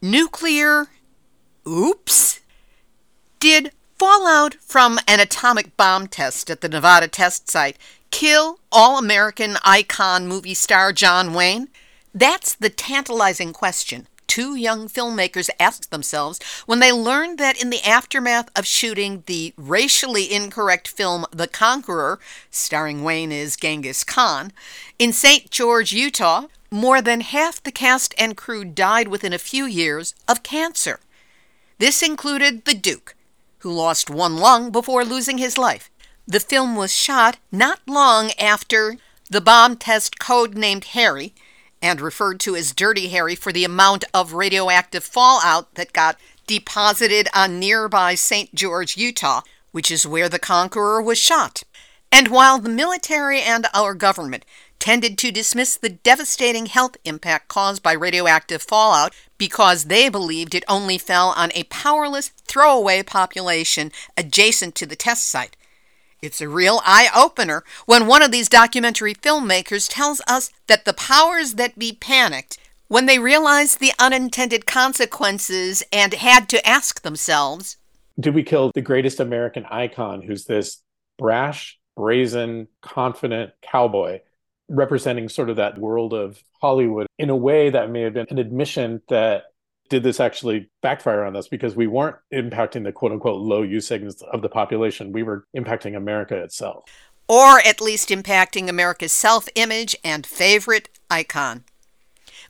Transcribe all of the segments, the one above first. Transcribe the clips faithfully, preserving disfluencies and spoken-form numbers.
Nuclear, oops, did fallout from an atomic bomb test at the Nevada test site kill all-American icon movie star John Wayne? That's the tantalizing question two young filmmakers asked themselves when they learned that in the aftermath of shooting the racially incorrect film The Conqueror, starring Wayne as Genghis Khan, in Saint George, Utah, more than half the cast and crew died within a few years of cancer. This included the Duke, who lost one lung before losing his life. The film was shot not long after the bomb test codenamed Harry, and referred to as Dirty Harry for the amount of radioactive fallout that got deposited on nearby Saint George, Utah, which is where the Conqueror was shot. And while the military and our government tended to dismiss the devastating health impact caused by radioactive fallout because they believed it only fell on a powerless throwaway population adjacent to the test site, it's a real eye-opener when one of these documentary filmmakers tells us that the powers that be panicked when they realized the unintended consequences and had to ask themselves, did we kill the greatest American icon, who's this brash, brazen, confident cowboy representing sort of that world of Hollywood in a way that may have been an admission that did this actually backfire on us because we weren't impacting the quote-unquote low-use segments of the population. We were impacting America itself. Or at least impacting America's self-image and favorite icon.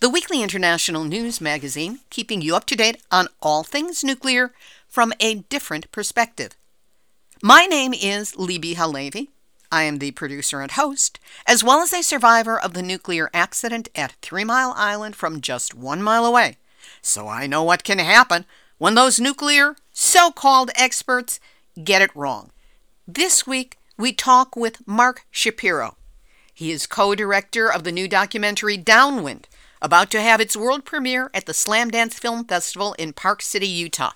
the weekly international news magazine keeping you up to date on all things nuclear from a different perspective. My name is Libby Halevi. I am the producer and host, as well as a survivor of the nuclear accident at Three Mile Island from just one mile away. So I know what can happen when those nuclear so-called experts get it wrong. This week, we talk with Mark Shapiro. He is co-director of the new documentary Downwind, about to have its world premiere at the Slamdance Film Festival in Park City, Utah.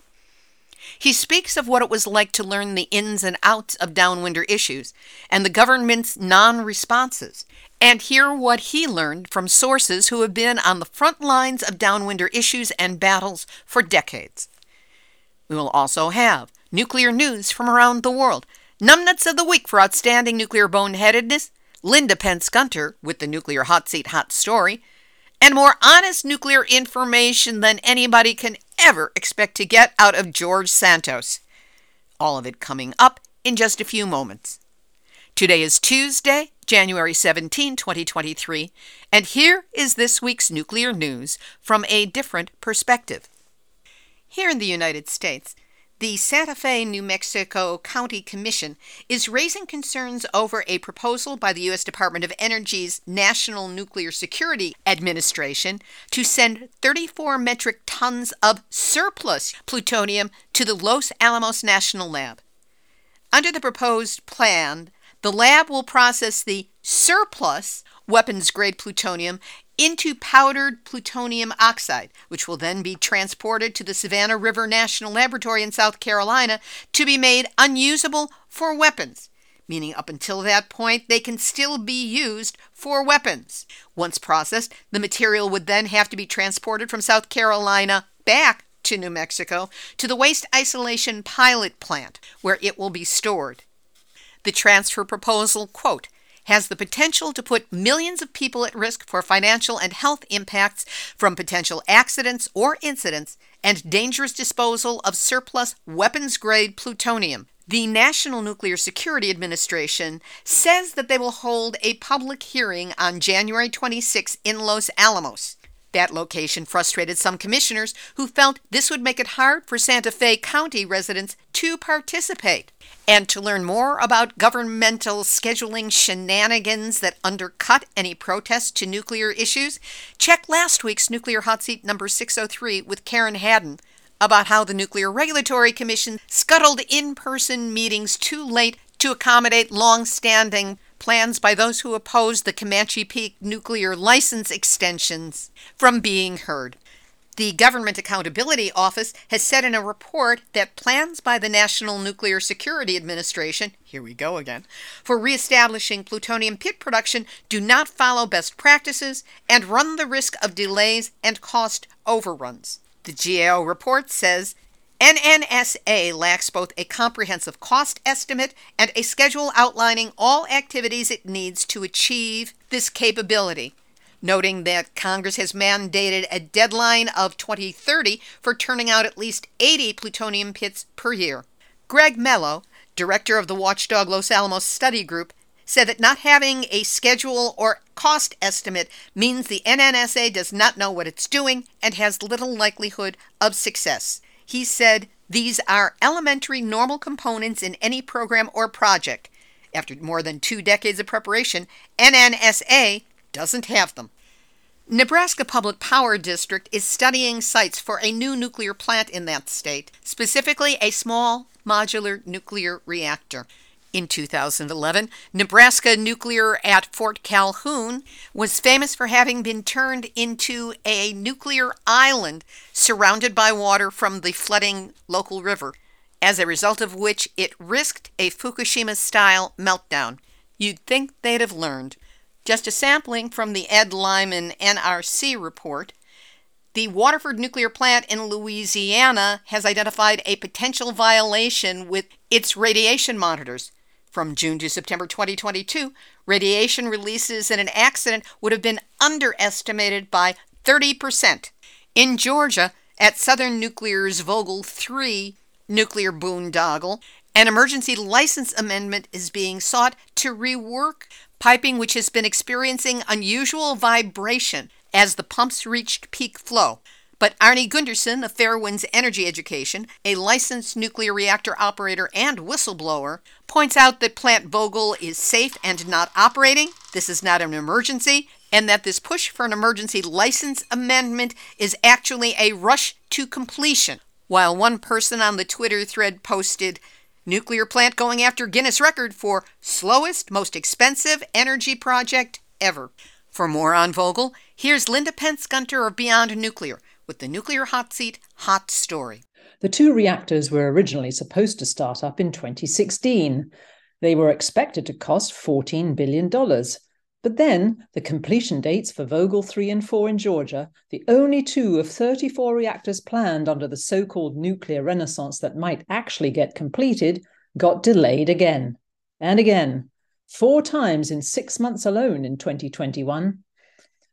He speaks of what it was like to learn the ins and outs of downwinder issues and the government's non-responses, and hear what he learned from sources who have been on the front lines of downwinder issues and battles for decades. We will also have nuclear news from around the world, numbnuts of the week for outstanding nuclear boneheadedness, Linda Pentz Gunter with the Nuclear Hot Seat Hot Story, and more honest nuclear information than anybody can ever expect to get out of George Santos. All of it coming up in just a few moments. Today is Tuesday, January seventeenth, twenty twenty-three, and here is this week's nuclear news from a different perspective. Here in the United States, the Santa Fe, New Mexico County Commission is raising concerns over a proposal by the U S Department of Energy's National Nuclear Security Administration to send thirty-four metric tons of surplus plutonium to the Los Alamos National Lab. Under the proposed plan, the lab will process the surplus weapons-grade plutonium into powdered plutonium oxide, which will then be transported to the Savannah River National Laboratory in South Carolina to be made unusable for weapons, meaning up until that point they can still be used for weapons. Once processed, the material would then have to be transported from South Carolina back to New Mexico to the Waste Isolation Pilot Plant, where it will be stored. The transfer proposal, quote, has the potential to put millions of people at risk for financial and health impacts from potential accidents or incidents and dangerous disposal of surplus weapons-grade plutonium. The National Nuclear Security Administration says that they will hold a public hearing on January twenty-sixth in Los Alamos. That location frustrated some commissioners who felt this would make it hard for Santa Fe County residents to participate. And to learn more about governmental scheduling shenanigans that undercut any protest to nuclear issues, check last week's Nuclear Hot Seat number six oh three with Karen Hadden about how the Nuclear Regulatory Commission scuttled in-person meetings too late to accommodate long-standing plans by those who opposed the Comanche Peak nuclear license extensions from being heard. The Government Accountability Office has said in a report that plans by the National Nuclear Security Administration, here we go again, for reestablishing plutonium pit production do not follow best practices and run the risk of delays and cost overruns. The G A O report says N N S A lacks both a comprehensive cost estimate and a schedule outlining all activities it needs to achieve this capability, noting that Congress has mandated a deadline of twenty thirty for turning out at least eighty plutonium pits per year. Greg Mello, director of the Watchdog Los Alamos Study Group, said that not having a schedule or cost estimate means the N N S A does not know what it's doing and has little likelihood of success. He said, "These are elementary normal components in any program or project. After more than two decades of preparation, N N S A doesn't have them." Nebraska Public Power District is studying sites for a new nuclear plant in that state, specifically a small modular nuclear reactor. In two thousand eleven, Nebraska Nuclear at Fort Calhoun was famous for having been turned into a nuclear island surrounded by water from the flooding local river, as a result of which it risked a Fukushima-style meltdown. You'd think they'd have learned. Just a sampling from the Ed Lyman N R C report, the Waterford Nuclear Plant in Louisiana has identified a potential violation with its radiation monitors. From June to September twenty twenty-two, radiation releases in an accident would have been underestimated by thirty percent. In Georgia, at Southern Nuclear's Vogtle three nuclear boondoggle, an emergency license amendment is being sought to rework piping which has been experiencing unusual vibration as the pumps reached peak flow. But Arnie Gundersen of Fairewinds Energy Education, a licensed nuclear reactor operator and whistleblower, points out that Plant Vogtle is safe and not operating, this is not an emergency, and that this push for an emergency license amendment is actually a rush to completion. While one person on the Twitter thread posted, "Nuclear plant going after Guinness record for slowest, most expensive energy project ever." For more on Vogtle, here's Linda Pentz Gunter of Beyond Nuclear with the Nuclear Hot Seat Hot Story. The two reactors were originally supposed to start up in twenty sixteen. They were expected to cost fourteen billion dollars. But then the completion dates for Vogtle three and four in Georgia, the only two of thirty-four reactors planned under the so-called nuclear renaissance that might actually get completed, got delayed again and again, four times in six months alone in twenty twenty-one.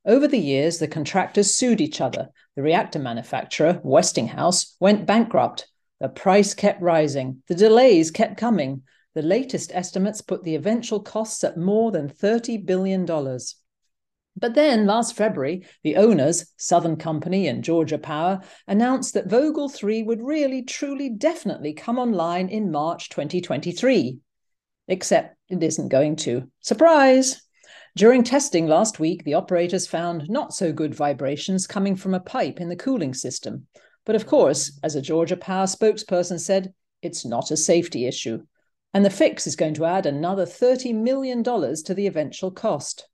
Over the years, the contractors sued each other. The reactor manufacturer, Westinghouse, went bankrupt. The price kept rising. The delays kept coming. The latest estimates put the eventual costs at more than thirty billion dollars. But then, last February, the owners, Southern Company and Georgia Power, announced that Vogtle three would really, truly, definitely come online in March twenty twenty-three. Except it isn't going to. Surprise! During testing last week, the operators found not-so-good vibrations coming from a pipe in the cooling system. But of course, as a Georgia Power spokesperson said, it's not a safety issue. And the fix is going to add another thirty million dollars to the eventual cost.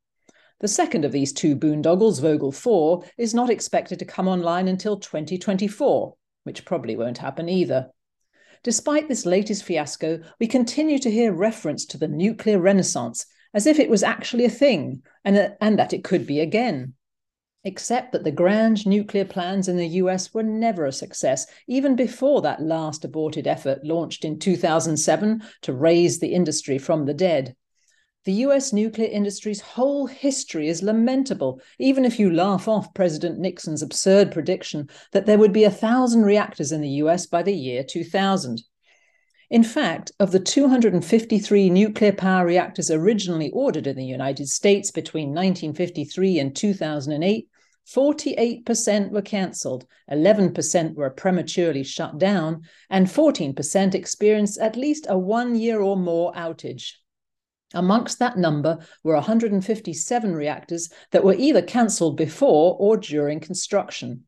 The second of these two boondoggles, Vogtle four, is not expected to come online until twenty twenty-four, which probably won't happen either. Despite this latest fiasco, we continue to hear reference to the nuclear renaissance, as if it was actually a thing, and that, and that it could be again. Except that the grand nuclear plans in the U S were never a success, even before that last aborted effort launched in two thousand seven to raise the industry from the dead. The U S nuclear industry's whole history is lamentable, even if you laugh off President Nixon's absurd prediction that there would be a thousand reactors in the U S by the year two thousand. In fact, of the two hundred fifty-three nuclear power reactors originally ordered in the United States between nineteen fifty-three and two thousand eight, forty-eight percent were cancelled, eleven percent were prematurely shut down, and fourteen percent experienced at least a one-year or more outage. Amongst that number were one hundred fifty-seven reactors that were either cancelled before or during construction.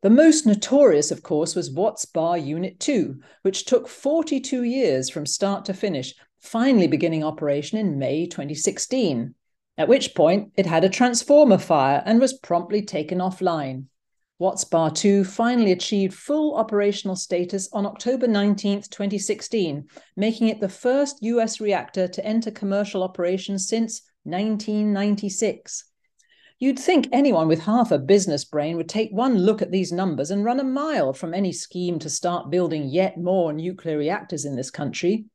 The most notorious, of course, was Watts Bar Unit two, which took forty-two years from start to finish, finally beginning operation in May twenty sixteen, at which point it had a transformer fire and was promptly taken offline. Watts Bar two finally achieved full operational status on October nineteenth, twenty sixteen, making it the first U S reactor to enter commercial operation since nineteen ninety-six. You'd think anyone with half a business brain would take one look at these numbers and run a mile from any scheme to start building yet more nuclear reactors in this country.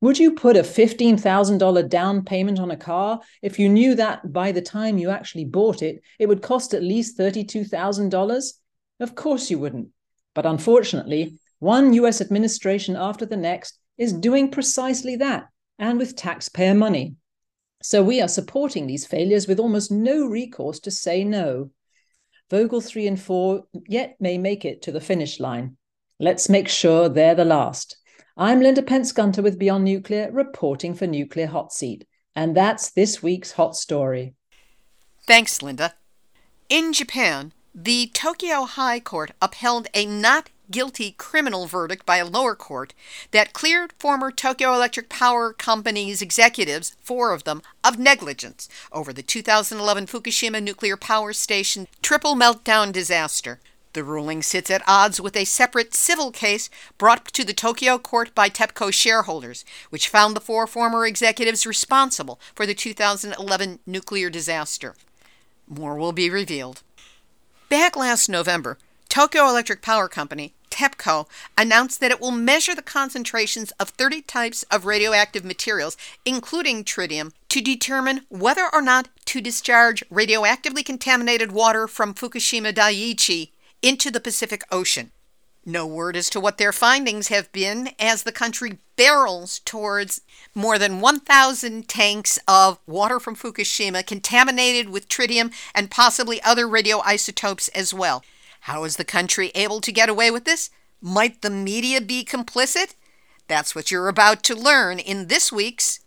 Would you put a fifteen thousand dollars down payment on a car if you knew that by the time you actually bought it, it would cost at least thirty-two thousand dollars? Of course you wouldn't. But unfortunately, one U S administration after the next is doing precisely that, and with taxpayer money. So we are supporting these failures with almost no recourse to say no. Vogtle three and four yet may make it to the finish line. Let's make sure they're the last. I'm Linda Pentz Gunter with Beyond Nuclear, reporting for Nuclear Hot Seat. And that's this week's hot story. Thanks, Linda. In Japan, the Tokyo High Court upheld a not guilty criminal verdict by a lower court that cleared former Tokyo Electric Power Company's executives, four of them, of negligence over the two thousand eleven Fukushima nuclear power station triple meltdown disaster. The ruling sits at odds with a separate civil case brought to the Tokyo court by TEPCO shareholders, which found the four former executives responsible for the two thousand eleven nuclear disaster. More will be revealed. Back last November, Tokyo Electric Power Company, TEPCO, announced that it will measure the concentrations of thirty types of radioactive materials, including tritium, to determine whether or not to discharge radioactively contaminated water from Fukushima Daiichi into the Pacific Ocean. No word as to what their findings have been as the country barrels towards more than one thousand tanks of water from Fukushima contaminated with tritium and possibly other radioisotopes as well. How is the country able to get away with this? Might the media be complicit? That's what you're about to learn in this week's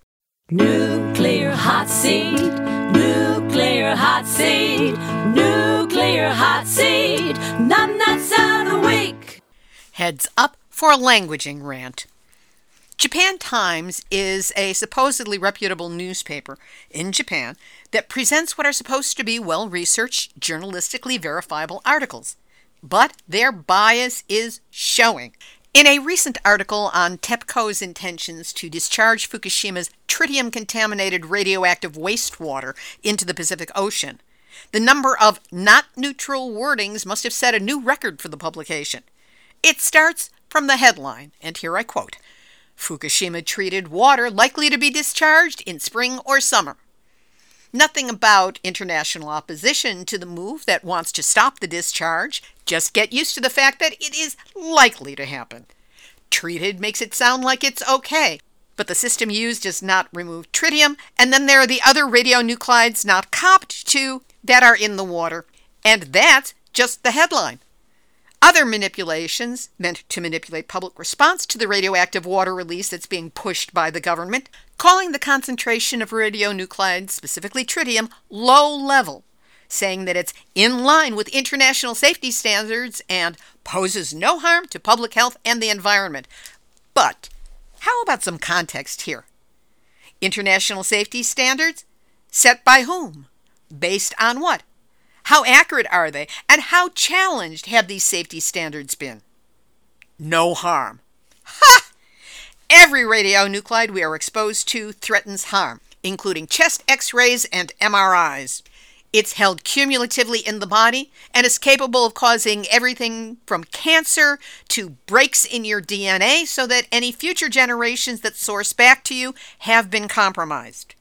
Nuclear Hot Seat, Nuclear Hot Seat, Nuclear Hot Seat, None Nuts of the Week. Heads up for a languaging rant. Japan Times is a supposedly reputable newspaper in Japan that presents what are supposed to be well-researched, journalistically verifiable articles. But their bias is showing. In a recent article on TEPCO's intentions to discharge Fukushima's tritium-contaminated radioactive wastewater into the Pacific Ocean, the number of not-neutral wordings must have set a new record for the publication. It starts from the headline, and here I quote, "Fukushima-treated water likely to be discharged in spring or summer." Nothing about international opposition to the move that wants to stop the discharge. Just get used to the fact that it is likely to happen. Treated makes it sound like it's okay, but the system used does not remove tritium, and then there are the other radionuclides not copped to that are in the water, and that's just the headline. Other manipulations, meant to manipulate public response to the radioactive water release that's being pushed by the government, calling the concentration of radionuclides, specifically tritium, low level, saying that it's in line with international safety standards and poses no harm to public health and the environment. But how about some context here? International safety standards? Set by whom? Based on what? How accurate are they? And how challenged have these safety standards been? No harm. Ha! Every radionuclide we are exposed to threatens harm, including chest x-rays and M R Is. It's held cumulatively in the body and is capable of causing everything from cancer to breaks in your D N A so that any future generations that source back to you have been compromised.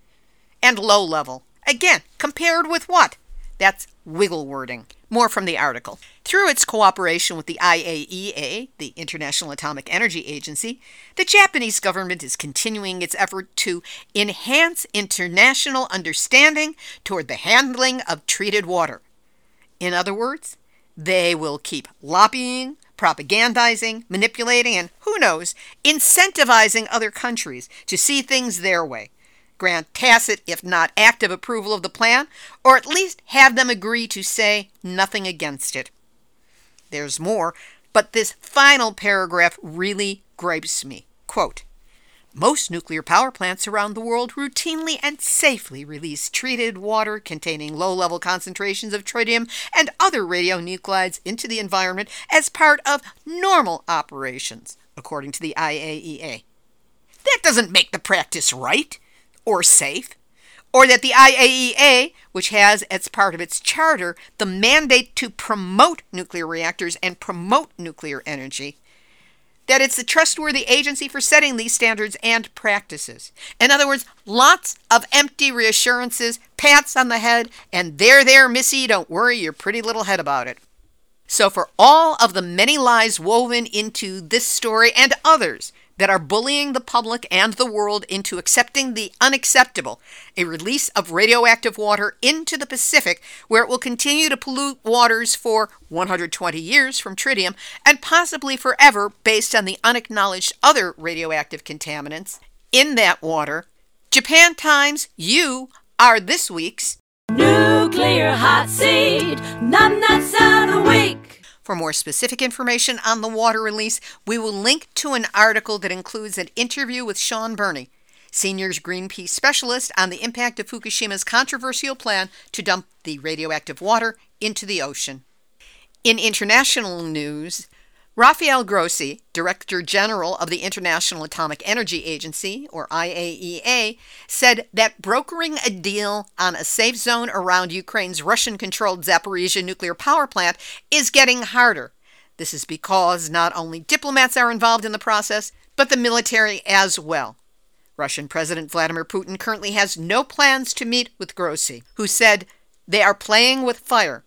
and low level. Again, compared with what? That's wiggle wording. More from the article. Through its cooperation with the I A E A, the International Atomic Energy Agency, the Japanese government is continuing its effort to enhance international understanding toward the handling of treated water. In other words, they will keep lobbying, propagandizing, manipulating, and who knows, incentivizing other countries to see things their way. Grant tacit, if not active, approval of the plan, or at least have them agree to say nothing against it. There's more, but this final paragraph really gripes me. Quote, most nuclear power plants around the world routinely and safely release treated water containing low-level concentrations of tritium and other radionuclides into the environment as part of normal operations, according to the I A E A. That doesn't make the practice right. Or safe, or that the I A E A, which has as part of its charter the mandate to promote nuclear reactors and promote nuclear energy, that it's a trustworthy agency for setting these standards and practices. In other words, lots of empty reassurances, pats on the head, and there, there, missy, don't worry your pretty little head about it. So for all of the many lies woven into this story and others, that are bullying the public and the world into accepting the unacceptable, a release of radioactive water into the Pacific, where it will continue to pollute waters for one hundred twenty years from tritium, and possibly forever based on the unacknowledged other radioactive contaminants in that water. Japan Times, you are this week's Nuclear Hot Seat, Numb Nuts of the Week. For more specific information on the water release, we will link to an article that includes an interview with Sean Burney, senior Greenpeace specialist, on the impact of Fukushima's controversial plan to dump the radioactive water into the ocean. In international news, Rafael Grossi, Director General of the International Atomic Energy Agency, or I A E A, said that brokering a deal on a safe zone around Ukraine's Russian-controlled Zaporizhzhia nuclear power plant is getting harder. This is because not only diplomats are involved in the process, but the military as well. Russian President Vladimir Putin currently has no plans to meet with Grossi, who said they are playing with fire.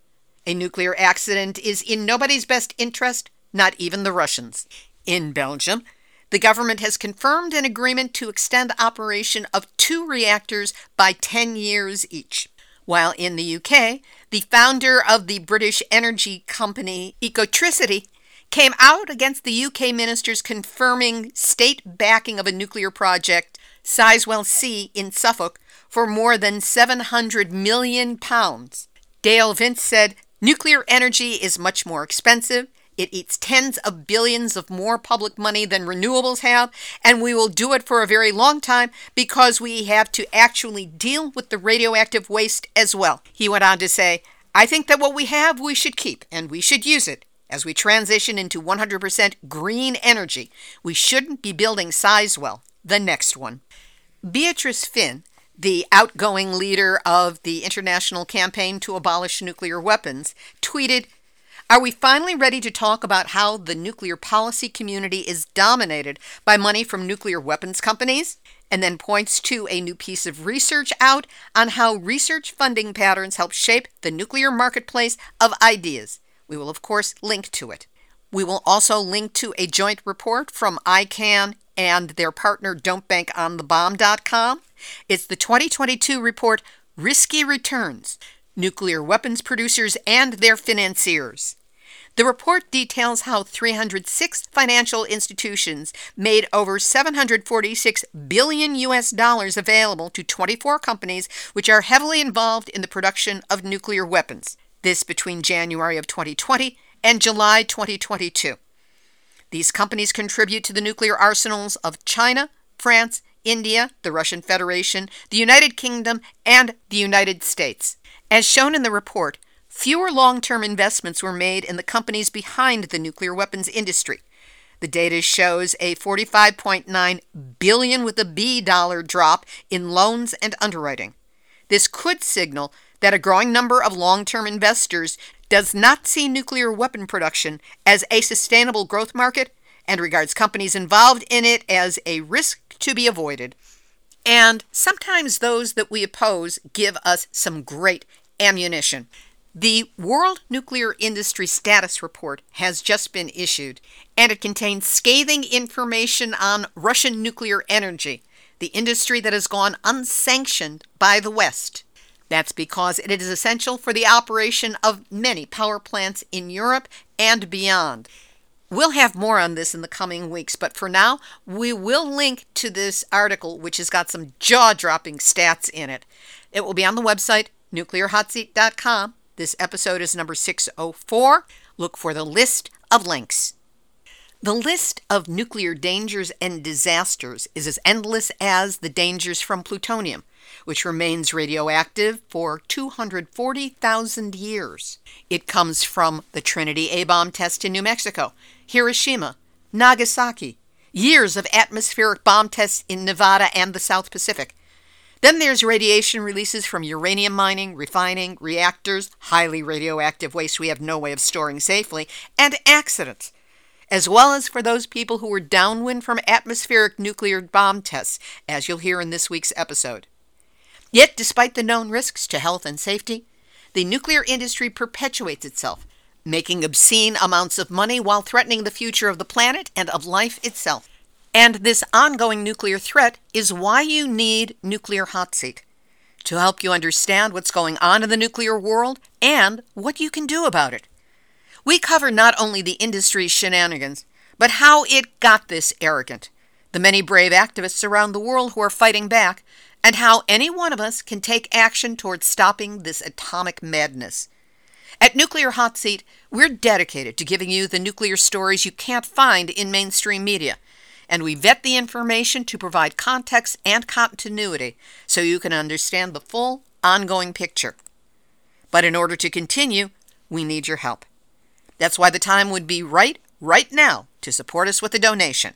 A nuclear accident is in nobody's best interest, not even the Russians. In Belgium, the government has confirmed an agreement to extend operation of two reactors by ten years each. While in the U K, the founder of the British energy company Ecotricity came out against the U K ministers confirming state backing of a nuclear project, Sizewell C in Suffolk, for more than seven hundred million pounds. Dale Vince said, nuclear energy is much more expensive. It eats tens of billions of more public money than renewables have, and we will do it for a very long time because we have to actually deal with the radioactive waste as well. He went on to say, I think that what we have we should keep, and we should use it as we transition into one hundred percent green energy. We shouldn't be building Sizewell, the next one. Beatrice Finn, the outgoing leader of the International Campaign to Abolish Nuclear Weapons, tweeted, are we finally ready to talk about how the nuclear policy community is dominated by money from nuclear weapons companies? And then points to a new piece of research out on how research funding patterns help shape the nuclear marketplace of ideas. We will, of course, link to it. We will also link to a joint report from ICANN and their partner don't bank on the bomb dot com. It's the twenty twenty-two report, Risky Returns, Nuclear Weapons Producers and Their Financiers. The report details how three hundred six financial institutions made over seven hundred forty-six billion U S dollars available to twenty-four companies which are heavily involved in the production of nuclear weapons, this between January of twenty twenty and July twenty twenty-two. These companies contribute to the nuclear arsenals of China, France, India, the Russian Federation, the United Kingdom, and the United States. As shown in the report, fewer long-term investments were made in the companies behind the nuclear weapons industry. The data shows a forty-five point nine billion dollars with a B dollar drop in loans and underwriting. This could signal that a growing number of long-term investors does not see nuclear weapon production as a sustainable growth market and regards companies involved in it as a risk to be avoided. And sometimes those that we oppose give us some great ammunition. The World Nuclear Industry Status Report has just been issued, and it contains scathing information on Russian nuclear energy, the industry that has gone unsanctioned by the West. That's because it is essential for the operation of many power plants in Europe and beyond. We'll have more on this in the coming weeks, but for now, we will link to this article, which has got some jaw-dropping stats in it. It will be on the website, nuclear hot seat dot com. This episode is number six oh four. Look for the list of links. The list of nuclear dangers and disasters is as endless as the dangers from plutonium, which remains radioactive for two hundred forty thousand years. It comes from the Trinity A-bomb test in New Mexico, Hiroshima, Nagasaki, years of atmospheric bomb tests in Nevada and the South Pacific. Then there's radiation releases from uranium mining, refining, reactors, highly radioactive waste we have no way of storing safely, and accidents, as well as for those people who were downwind from atmospheric nuclear bomb tests, as you'll hear in this week's episode. Yet, despite the known risks to health and safety, the nuclear industry perpetuates itself, making obscene amounts of money while threatening the future of the planet and of life itself. And this ongoing nuclear threat is why you need Nuclear Hot Seat, to help you understand what's going on in the nuclear world and what you can do about it. We cover not only the industry's shenanigans, but how it got this arrogant, the many brave activists around the world who are fighting back, and how any one of us can take action towards stopping this atomic madness. At Nuclear Hot Seat, we're dedicated to giving you the nuclear stories you can't find in mainstream media, and we vet the information to provide context and continuity so you can understand the full, ongoing picture. But in order to continue, we need your help. That's why the time would be right, right now, to support us with a donation.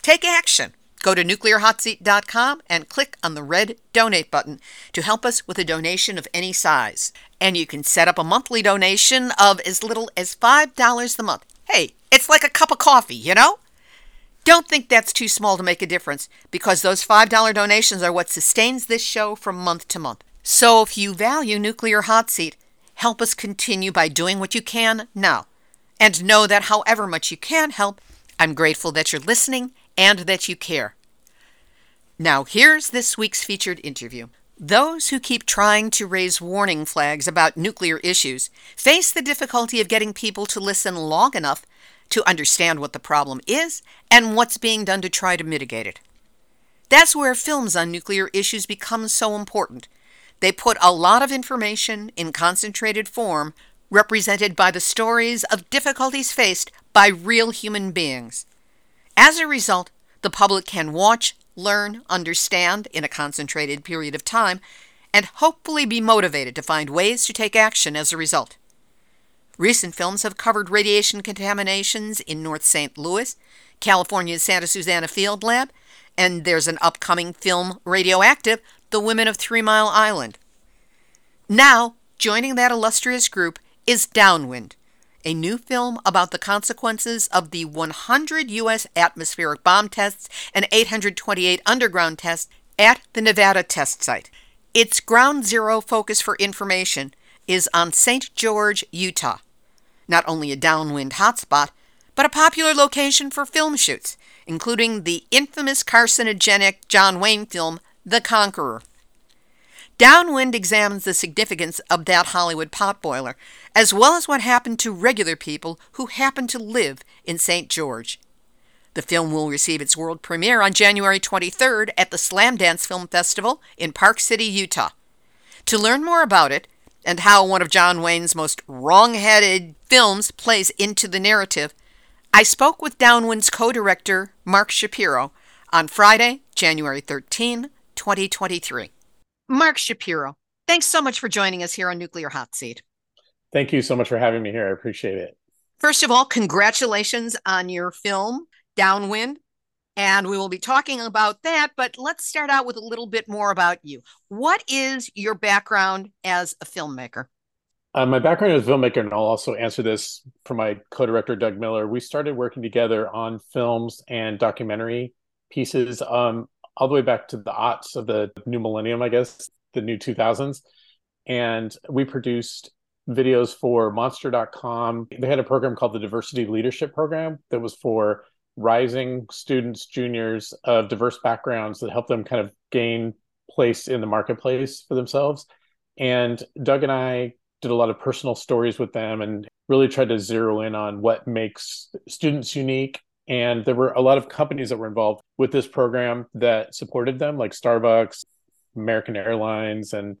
Take action. Go to nuclear hot seat dot com and click on the red donate button to help us with a donation of any size. And you can set up a monthly donation of as little as five dollars a month. Hey, it's like a cup of coffee, you know? Don't think that's too small to make a difference, because those five dollars donations are what sustains this show from month to month. So if you value Nuclear Hot Seat, help us continue by doing what you can now. And know that however much you can help, I'm grateful that you're listening and that you care. Now here's this week's featured interview. Those who keep trying to raise warning flags about nuclear issues face the difficulty of getting people to listen long enough to understand what the problem is and what's being done to try to mitigate it. That's where films on nuclear issues become so important. They put a lot of information in concentrated form, represented by the stories of difficulties faced by real human beings. As a result, the public can watch, learn, understand in a concentrated period of time, and hopefully be motivated to find ways to take action as a result. Recent films have covered radiation contaminations in North Saint Louis, California's Santa Susana Field Lab, and there's an upcoming film, Radioactive, The Women of Three Mile Island. Now, joining that illustrious group is Downwind, a new film about the consequences of the one hundred U S atmospheric bomb tests and eight hundred twenty-eight underground tests at the Nevada test site. Its ground zero focus for information is on Saint George, Utah, not only a downwind hotspot, but a popular location for film shoots, including the infamous carcinogenic John Wayne film, The Conqueror. Downwind examines the significance of that Hollywood potboiler, as well as what happened to regular people who happened to live in Saint George. The film will receive its world premiere on January twenty-third at the Slamdance Film Festival in Park City, Utah. To learn more about it, and how one of John Wayne's most wrong-headed films plays into the narrative, I spoke with Downwind's co-director, Mark Shapiro, on Friday, January thirteenth, twenty twenty-three. Mark Shapiro, thanks so much for joining us here on Nuclear Hot Seat. Thank you so much for having me here. I appreciate it. First of all, congratulations on your film, Downwind, and we will be talking about that, but let's start out with a little bit more about you. What is your background as a filmmaker? Uh, my background as a filmmaker, and I'll also answer this for my co-director, Doug Miller, we started working together on films and documentary pieces um, all the way back to the aughts of the new millennium, I guess, the new two thousands. And we produced videos for monster dot com. They had a program called the Diversity Leadership Program that was for rising students, juniors of diverse backgrounds that helped them kind of gain place in the marketplace for themselves. And Doug and I did a lot of personal stories with them and really tried to zero in on what makes students unique. And there were a lot of companies that were involved with this program that supported them, like Starbucks, American Airlines, and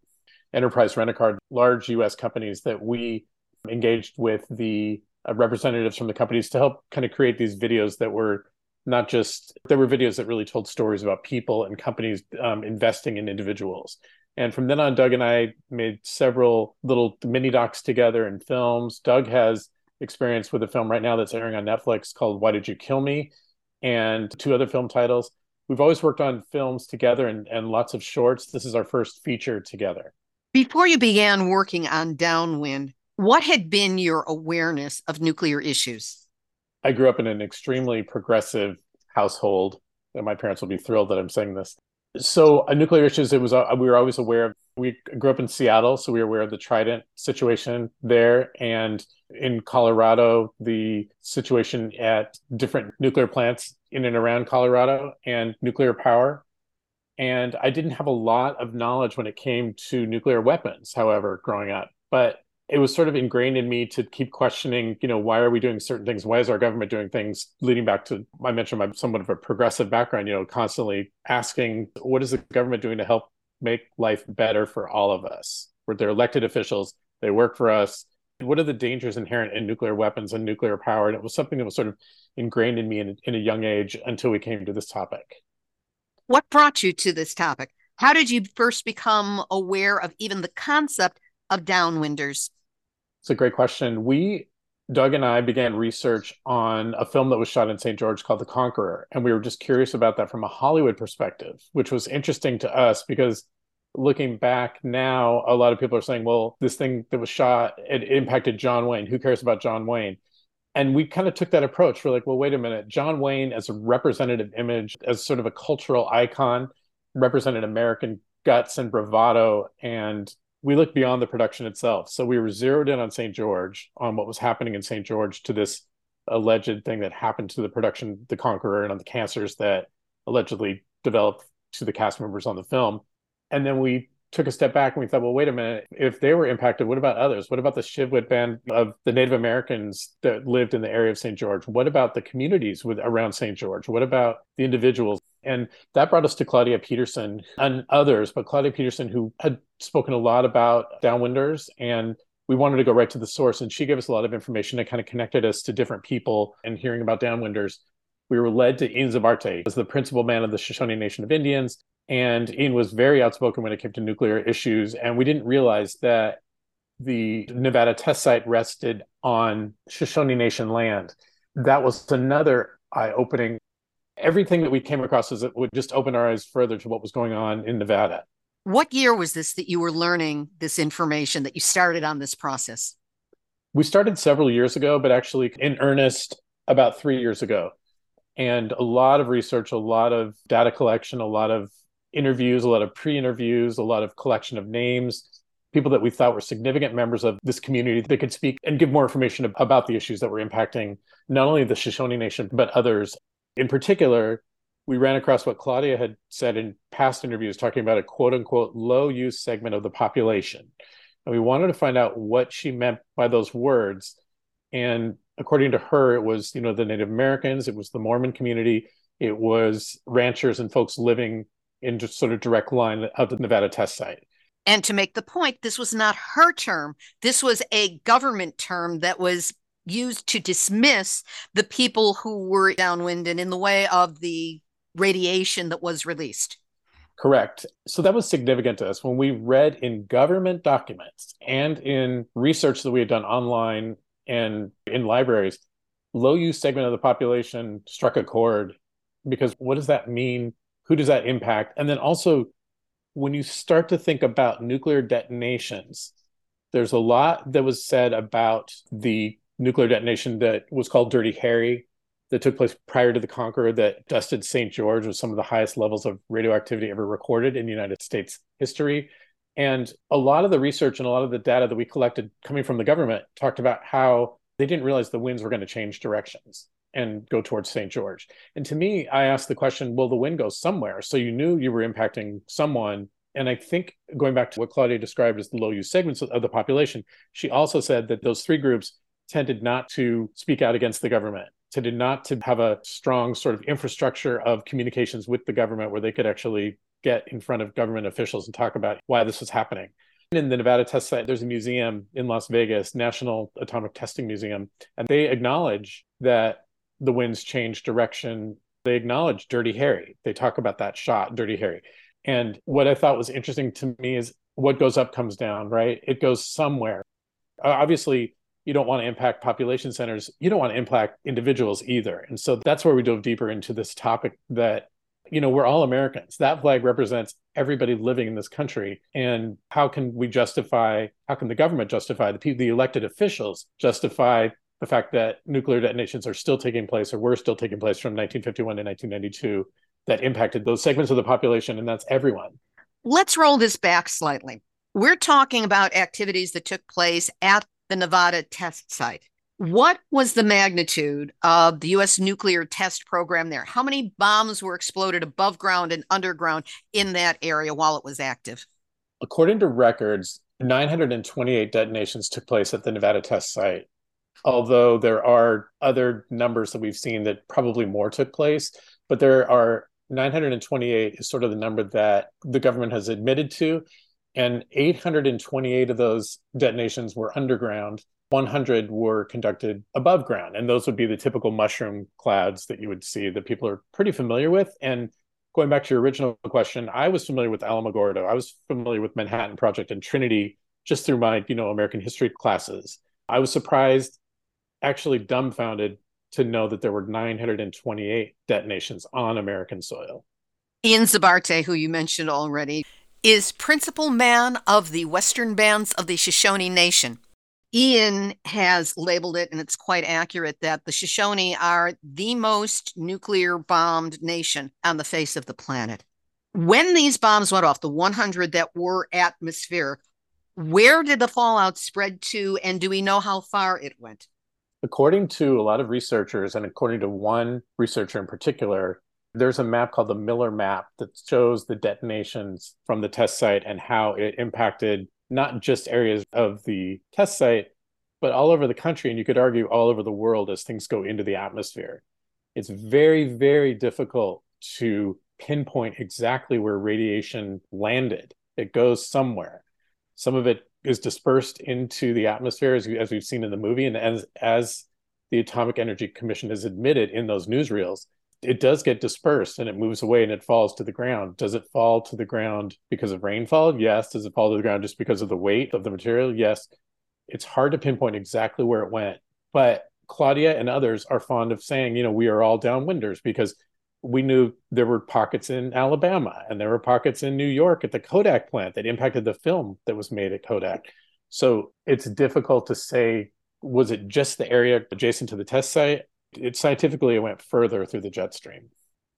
Enterprise Rent-A-Car, large U S companies that we engaged with the representatives from the companies to help kind of create these videos that were not just, there were videos that really told stories about people and companies um, investing in individuals. And from then on, Doug and I made several little mini docs together and films. Doug has experience with a film right now that's airing on Netflix called Why Did You Kill Me? And two other film titles. We've always worked on films together and, and lots of shorts. This is our first feature together. Before you began working on Downwind, what had been your awareness of nuclear issues? I grew up in an extremely progressive household, and my parents will be thrilled that I'm saying this. So uh, nuclear issues, it was uh, we were always aware of. We grew up in Seattle, so we were aware of the Trident situation there. And in Colorado, the situation at different nuclear plants in and around Colorado and nuclear power. And I didn't have a lot of knowledge when it came to nuclear weapons, however, growing up. But it was sort of ingrained in me to keep questioning, you know, why are we doing certain things? Why is our government doing things? Leading back to, I mentioned my somewhat of a progressive background, you know, constantly asking, what is the government doing to help make life better for all of us? Where they're elected officials, they work for us. What are the dangers inherent in nuclear weapons and nuclear power? And it was something that was sort of ingrained in me in, in a young age until we came to this topic. What brought you to this topic? How did you first become aware of even the concept of downwinders? It's a great question. We, Doug and I, began research on a film that was shot in Saint George called The Conqueror. And we were just curious about that from a Hollywood perspective, which was interesting to us because looking back now, a lot of people are saying, well, this thing that was shot, it impacted John Wayne. Who cares about John Wayne? And we kind of took that approach. We're like, well, wait a minute. John Wayne as a representative image, as sort of a cultural icon, represented American guts and bravado. And we looked beyond the production itself. So we were zeroed in on Saint George, on what was happening in Saint George to this alleged thing that happened to the production, The Conqueror, and on the cancers that allegedly developed to the cast members on the film. And then we took a step back and we thought, well, wait a minute, if they were impacted, what about others? What about the Shiv-Wit band of the Native Americans that lived in the area of Saint George? What about the communities with, around Saint George? What about the individuals? And that brought us to Claudia Peterson and others, but Claudia Peterson, who had spoken a lot about downwinders, and we wanted to go right to the source. And she gave us a lot of information that kind of connected us to different people and hearing about downwinders. We were led to Ian Zabarte as the principal man of the Shoshone Nation of Indians. And Ian was very outspoken when it came to nuclear issues. And we didn't realize that the Nevada test site rested on Shoshone Nation land. That was another eye-opening. Everything that we came across is it would just open our eyes further to what was going on in Nevada. What year was this that you were learning this information, that you started on this process? We started several years ago, but actually in earnest about three years ago. And a lot of research, a lot of data collection, a lot of interviews, a lot of pre-interviews, a lot of collection of names, people that we thought were significant members of this community that could speak and give more information about the issues that were impacting not only the Shoshone Nation, but others. In particular, we ran across what Claudia had said in past interviews, talking about a quote-unquote low-use segment of the population. And we wanted to find out what she meant by those words. And according to her, it was, you know, the Native Americans, it was the Mormon community, it was ranchers and folks living in just sort of direct line of the Nevada test site. And to make the point, this was not her term. This was a government term that was used to dismiss the people who were downwind and in the way of the radiation that was released. Correct. So that was significant to us. When we read in government documents and in research that we had done online and in libraries, low-use segment of the population struck a chord, because what does that mean? Who does that impact? And then also, when you start to think about nuclear detonations, there's a lot that was said about the nuclear detonation that was called Dirty Harry that took place prior to the Conqueror that dusted Saint George with some of the highest levels of radioactivity ever recorded in United States history. And a lot of the research and a lot of the data that we collected coming from the government talked about how they didn't realize the winds were going to change directions and go towards Saint George. And to me, I asked the question, will the wind go somewhere? So you knew you were impacting someone. And I think going back to what Claudia described as the low-use segments of the population, she also said that those three groups tended not to speak out against the government, tended not to have a strong sort of infrastructure of communications with the government where they could actually get in front of government officials and talk about why this was happening. In the Nevada test site, there's a museum in Las Vegas, National Atomic Testing Museum, and they acknowledge that the winds change direction. They acknowledge Dirty Harry. They talk about that shot, Dirty Harry. And what I thought was interesting to me is what goes up comes down, right? It goes somewhere. Obviously, you don't want to impact population centers. You don't want to impact individuals either. And so that's where we dove deeper into this topic that, you know, we're all Americans. That flag represents everybody living in this country. And how can we justify, how can the government justify, the people, the elected officials justify the fact that nuclear detonations are still taking place or were still taking place from nineteen fifty-one to nineteen ninety-two that impacted those segments of the population, and that's everyone. Let's roll this back slightly. We're talking about activities that took place at the Nevada test site. What was the magnitude of the U S nuclear test program there? How many bombs were exploded above ground and underground in that area while it was active? According to records, nine hundred twenty-eight detonations took place at the Nevada test site, although there are other numbers that we've seen that probably more took place, but there are nine hundred twenty-eight is sort of the number that the government has admitted to. And eight hundred twenty-eight of those detonations were underground. one hundred were conducted above ground. And those would be the typical mushroom clouds that you would see that people are pretty familiar with. And going back to your original question, I was familiar with Alamogordo. I was familiar with Manhattan Project and Trinity just through my, you know, American history classes. I was surprised, actually dumbfounded, to know that there were nine hundred twenty-eight detonations on American soil. Ian Zabarte, who you mentioned already, is principal man of the Western Bands of the Shoshone Nation. Ian has labeled it, and it's quite accurate, that the Shoshone are the most nuclear-bombed nation on the face of the planet. When these bombs went off, the one hundred that were atmospheric, where did the fallout spread to, and do we know how far it went? According to a lot of researchers, and according to one researcher in particular, there's a map called the Miller map that shows the detonations from the test site and how it impacted not just areas of the test site, but all over the country, and you could argue all over the world as things go into the atmosphere. It's very, very difficult to pinpoint exactly where radiation landed. It goes somewhere. Some of it is dispersed into the atmosphere, as, we, as we've seen in the movie, and as, as the Atomic Energy Commission has admitted in those newsreels, it does get dispersed and it moves away and it falls to the ground. Does it fall to the ground because of rainfall? Yes. Does it fall to the ground just because of the weight of the material? Yes. It's hard to pinpoint exactly where it went. But Claudia and others are fond of saying, you know, we are all downwinders because we knew there were pockets in Alabama and there were pockets in New York at the Kodak plant that impacted the film that was made at Kodak. So it's difficult to say, was it just the area adjacent to the test site? It scientifically, it went further through the jet stream.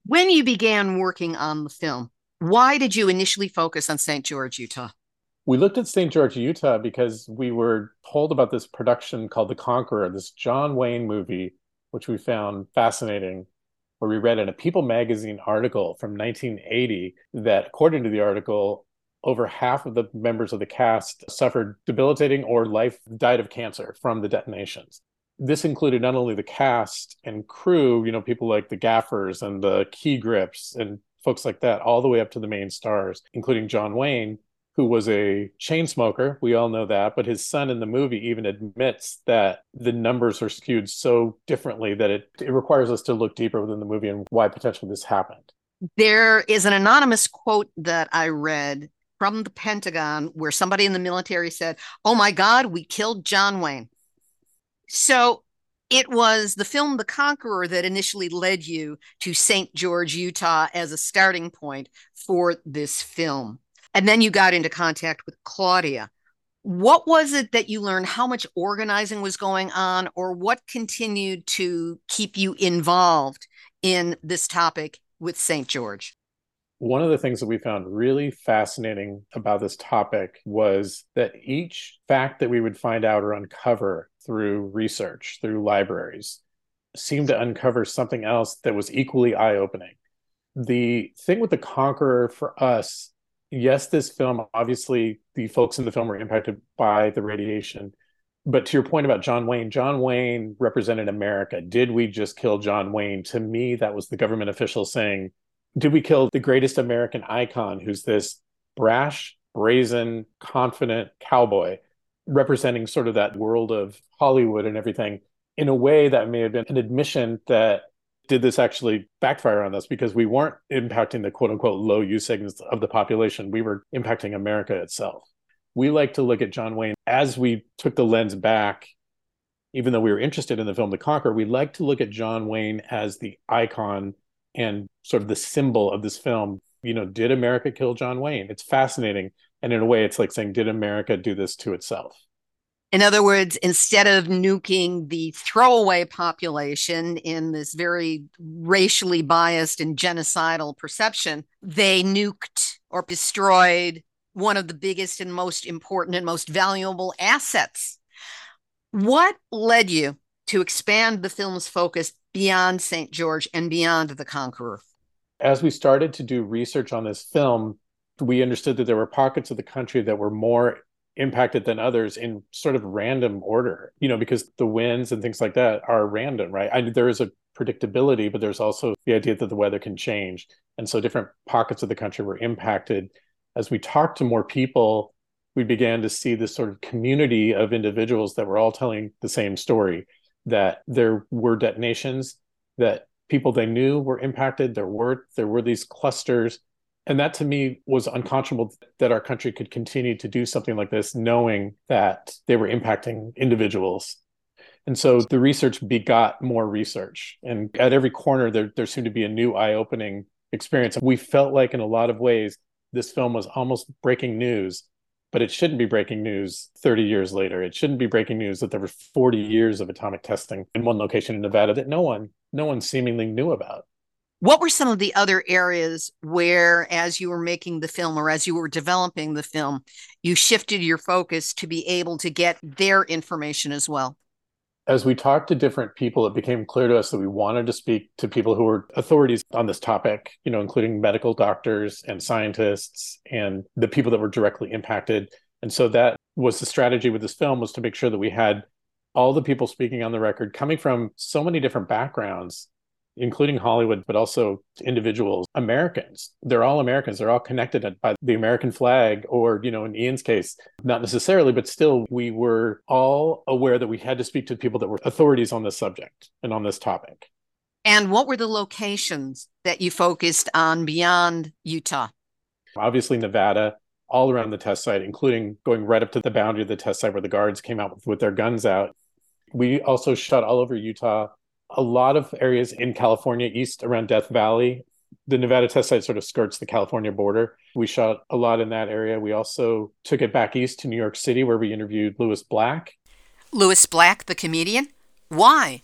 When you began working on the film, why did you initially focus on Saint George, Utah? We looked at Saint George, Utah because we were told about this production called The Conqueror, this John Wayne movie, which we found fascinating, where we read in a People magazine article from nineteen eighty that, according to the article, over half of the members of the cast suffered debilitating or life died of cancer from the detonations. This included not only the cast and crew, you know, people like the gaffers and the key grips and folks like that, all the way up to the main stars, including John Wayne, who was a chain smoker. We all know that. But his son in the movie even admits that the numbers are skewed so differently that it, it requires us to look deeper within the movie and why potentially this happened. There is an anonymous quote that I read from the Pentagon where somebody in the military said, "Oh, my God, we killed John Wayne." So it was the film The Conqueror that initially led you to Saint George, Utah as a starting point for this film. And then you got into contact with Claudia. What was it that you learned? How much organizing was going on, or what continued to keep you involved in this topic with Saint George? One of the things that we found really fascinating about this topic was that each fact that we would find out or uncover through research, through libraries, seemed to uncover something else that was equally eye-opening. The thing with The Conqueror for us, yes, this film, obviously the folks in the film were impacted by the radiation, but to your point about John Wayne, John Wayne represented America. Did we just kill John Wayne? To me, that was the government official saying, did we kill the greatest American icon, who's this brash, brazen, confident cowboy representing sort of that world of Hollywood and everything? In a way, that may have been an admission that did this actually backfire on us, because we weren't impacting the quote-unquote low-U segments of the population. We were impacting America itself. We like to look at John Wayne as we took the lens back. Even though we were interested in the film The Conqueror, we like to look at John Wayne as the icon and sort of the symbol of this film. You know, did America kill John Wayne? It's fascinating. And in a way, it's like saying, did America do this to itself? In other words, instead of nuking the throwaway population in this very racially biased and genocidal perception, they nuked or destroyed one of the biggest and most important and most valuable assets. What led you to expand the film's focus beyond Saint George and beyond The Conqueror? As we started to do research on this film, we understood that there were pockets of the country that were more impacted than others in sort of random order, you know, because the winds and things like that are random, right? I, there is a predictability, but there's also the idea that the weather can change. And so different pockets of the country were impacted. As we talked to more people, we began to see this sort of community of individuals that were all telling the same story, that there were detonations, that people they knew were impacted, there were there were these clusters. And that to me was unconscionable, that our country could continue to do something like this, knowing that they were impacting individuals. And so the research begot more research. And at every corner, there, there seemed to be a new eye-opening experience. We felt like in a lot of ways, this film was almost breaking news, but it shouldn't be breaking news thirty years later. It shouldn't be breaking news that there were forty years of atomic testing in one location in Nevada that no one, no one seemingly knew about. What were some of the other areas where, as you were making the film or as you were developing the film, you shifted your focus to be able to get their information as well? As we talked to different people, it became clear to us that we wanted to speak to people who were authorities on this topic, you know, including medical doctors and scientists and the people that were directly impacted. And so that was the strategy with this film, was to make sure that we had all the people speaking on the record coming from so many different backgrounds, including Hollywood, but also individuals, Americans. They're all Americans. They're all connected by the American flag, or, you know, in Ian's case, not necessarily, but still we were all aware that we had to speak to people that were authorities on this subject and on this topic. And what were the locations that you focused on beyond Utah? Obviously, Nevada, all around the test site, including going right up to the boundary of the test site where the guards came out with, with their guns out. We also shot all over Utah. A lot of areas in California, east around Death Valley. The Nevada test site sort of skirts the California border. We shot a lot in that area. We also took it back east to New York City, where we interviewed Lewis Black. Lewis Black, the comedian? Why?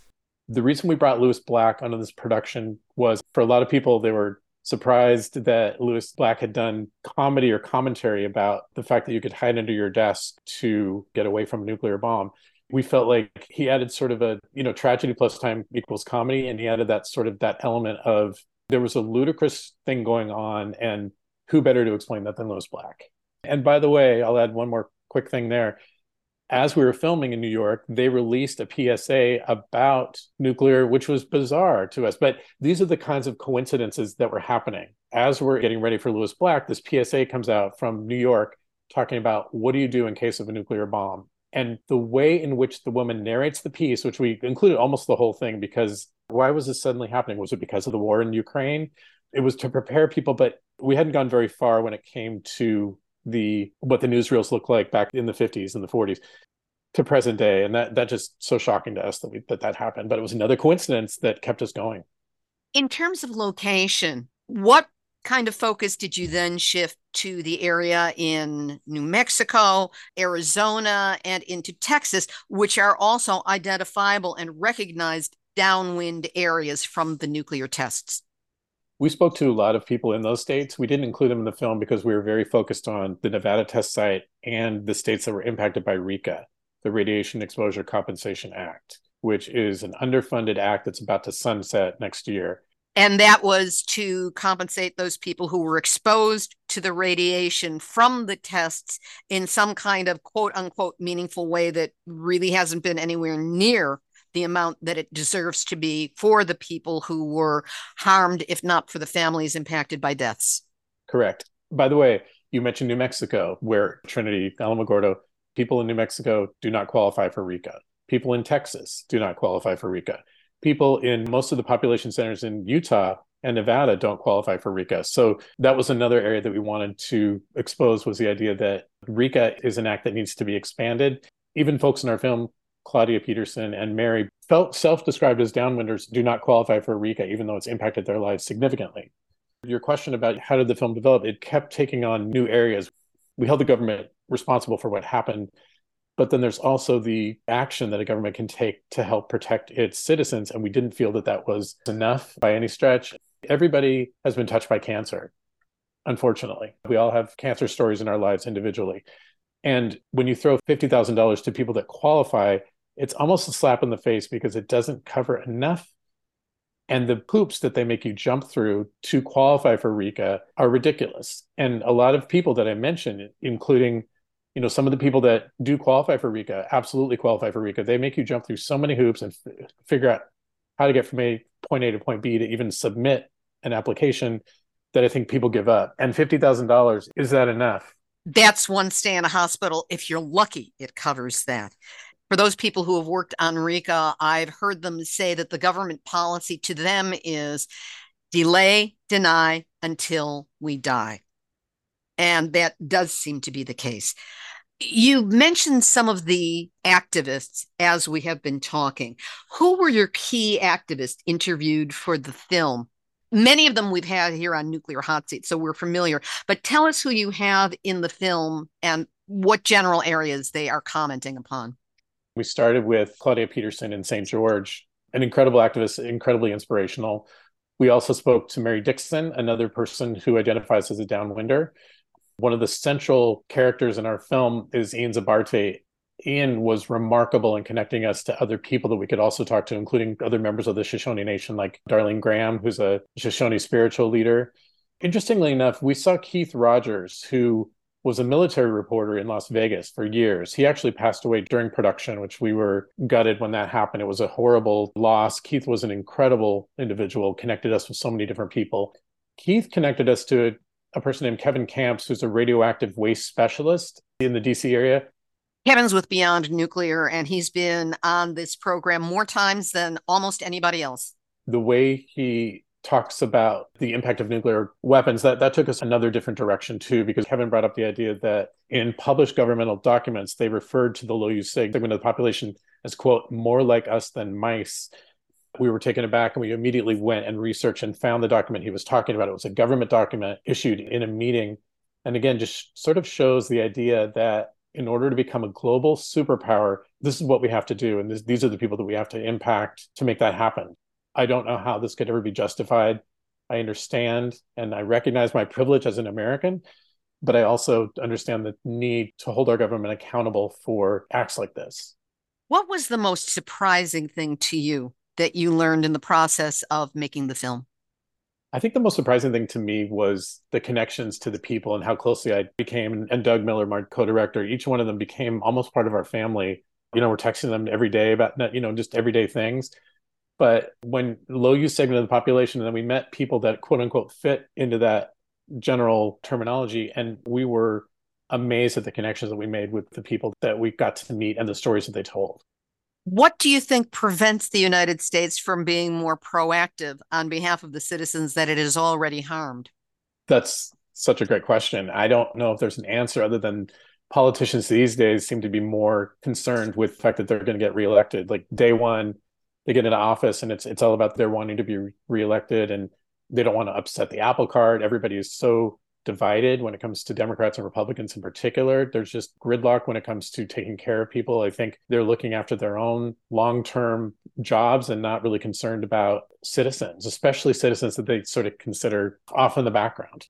The reason we brought Lewis Black onto this production was, for a lot of people, they were surprised that Lewis Black had done comedy or commentary about the fact that you could hide under your desk to get away from a nuclear bomb. We felt like he added sort of a, you know, tragedy plus time equals comedy. And he added that sort of that element of there was a ludicrous thing going on, and who better to explain that than Lewis Black. And by the way, I'll add one more quick thing there. As we were filming in New York, they released a P S A about nuclear, which was bizarre to us. But these are the kinds of coincidences that were happening. As we're getting ready for Lewis Black, this P S A comes out from New York talking about, what do you do in case of a nuclear bomb? And the way in which the woman narrates the piece, which we included almost the whole thing, because why was this suddenly happening? Was it because of the war in Ukraine? It was to prepare people, but we hadn't gone very far when it came to the what the newsreels looked like back in the fifties and the forties to present day. And that that just so shocking to us that, we, that that happened. But it was another coincidence that kept us going. In terms of location, what kind of focus did you then shift to the area in New Mexico, Arizona, and into Texas, which are also identifiable and recognized downwind areas from the nuclear tests? We spoke to a lot of people in those states. We didn't include them in the film because we were very focused on the Nevada test site and the states that were impacted by RECA, the Radiation Exposure Compensation Act, which is an underfunded act that's about to sunset next year. And that was to compensate those people who were exposed to the radiation from the tests in some kind of quote unquote meaningful way that really hasn't been anywhere near the amount that it deserves to be for the people who were harmed, if not for the families impacted by deaths. Correct. By the way, you mentioned New Mexico, where Trinity, Alamogordo, people in New Mexico do not qualify for RECA. People in Texas do not qualify for RECA. People in most of the population centers in Utah and Nevada don't qualify for RECA. So that was another area that we wanted to expose, was the idea that RECA is an act that needs to be expanded. Even folks in our film, Claudia Peterson and Mary, felt self-described as downwinders, do not qualify for RECA, even though it's impacted their lives significantly. Your question about how did the film develop, it kept taking on new areas. We held the government responsible for what happened, but then there's also the action that a government can take to help protect its citizens, and we didn't feel that that was enough by any stretch. Everybody has been touched by cancer, unfortunately. We all have cancer stories in our lives individually. And when you throw fifty thousand dollars to people that qualify, it's almost a slap in the face because it doesn't cover enough. And the hoops that they make you jump through to qualify for RECA are ridiculous. And a lot of people that I mentioned, including, you know, some of the people that do qualify for RECA, absolutely qualify for RECA, they make you jump through so many hoops and f- figure out how to get from a point A to point B to even submit an application that I think people give up. And fifty thousand dollars, is that enough? That's one stay in a hospital. If you're lucky, it covers that. For those people who have worked on RECA, I've heard them say that the government policy to them is delay, deny until we die. And that does seem to be the case. You mentioned some of the activists as we have been talking. Who were your key activists interviewed for the film? Many of them we've had here on Nuclear Hot Seat, so we're familiar. But tell us who you have in the film and what general areas they are commenting upon. We started with Claudia Peterson in Saint George, an incredible activist, incredibly inspirational. We also spoke to Mary Dickson, another person who identifies as a downwinder. One of the central characters in our film is Ian Zabarte. Ian was remarkable in connecting us to other people that we could also talk to, including other members of the Shoshone Nation, like Darlene Graham, who's a Shoshone spiritual leader. Interestingly enough, we saw Keith Rogers, who was a military reporter in Las Vegas for years. He actually passed away during production, which we were gutted when that happened. It was a horrible loss. Keith was an incredible individual, connected us with so many different people. Keith connected us to a person named Kevin Camps, who's a radioactive waste specialist in the D C area. Kevin's with Beyond Nuclear, and he's been on this program more times than almost anybody else. The way he talks about the impact of nuclear weapons, that, that took us another different direction too, because Kevin brought up the idea that in published governmental documents, they referred to the low-use segment of the population as, quote, more like us than mice. We were taken aback, and we immediately went and researched and found the document he was talking about. It was a government document issued in a meeting. And again, just sort of shows the idea that in order to become a global superpower, this is what we have to do. And this, these are the people that we have to impact to make that happen. I don't know how this could ever be justified. I understand and I recognize my privilege as an American, but I also understand the need to hold our government accountable for acts like this. What was the most surprising thing to you that you learned in the process of making the film? I think the most surprising thing to me was the connections to the people and how closely I became, and Doug Miller, my co-director, each one of them became almost part of our family. You know, we're texting them every day about, you know, just everyday things. But when low use segment of the population, and then we met people that quote unquote fit into that general terminology. And we were amazed at the connections that we made with the people that we got to meet and the stories that they told. What do you think prevents the United States from being more proactive on behalf of the citizens that it has already harmed? That's such a great question. I don't know if there's an answer other than politicians these days seem to be more concerned with the fact that they're going to get reelected. Like day one, they get into office and it's it's all about their wanting to be reelected. And they don't want to upset the apple cart. Everybody is so divided when it comes to Democrats and Republicans in particular. There's just gridlock when it comes to taking care of people. I think they're looking after their own long-term jobs and not really concerned about citizens, especially citizens that they sort of consider off in the background.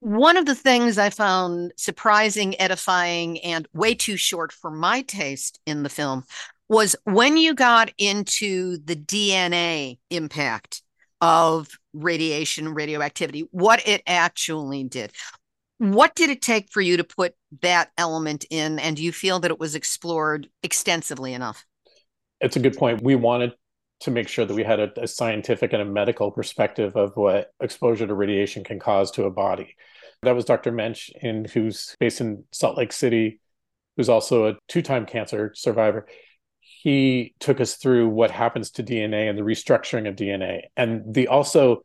One of the things I found surprising, edifying, and way too short for my taste in the film was when you got into the D N A impact of radiation, radioactivity, what it actually did. What did it take for you to put that element in? And do you feel that it was explored extensively enough? It's a good point. We wanted to make sure that we had a, a scientific and a medical perspective of what exposure to radiation can cause to a body. That was Doctor Mentz, in, who's based in Salt Lake City, who's also a two-time cancer survivor. He took us through what happens to D N A and the restructuring of D N A. And the also,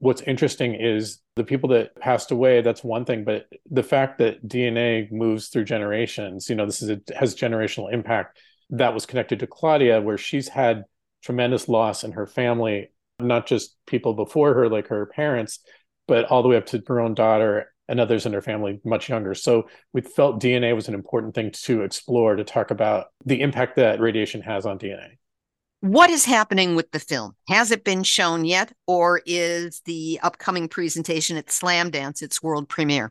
what's interesting is the people that passed away, that's one thing, but the fact that D N A moves through generations, you know, this is a, has generational impact. That was connected to Claudia, where she's had tremendous loss in her family, not just people before her, like her parents, but all the way up to her own daughter and others in her family much younger. So we felt D N A was an important thing to explore, to talk about the impact that radiation has on D N A. What is happening with the film? Has it been shown yet, or is the upcoming presentation at Slamdance its world premiere?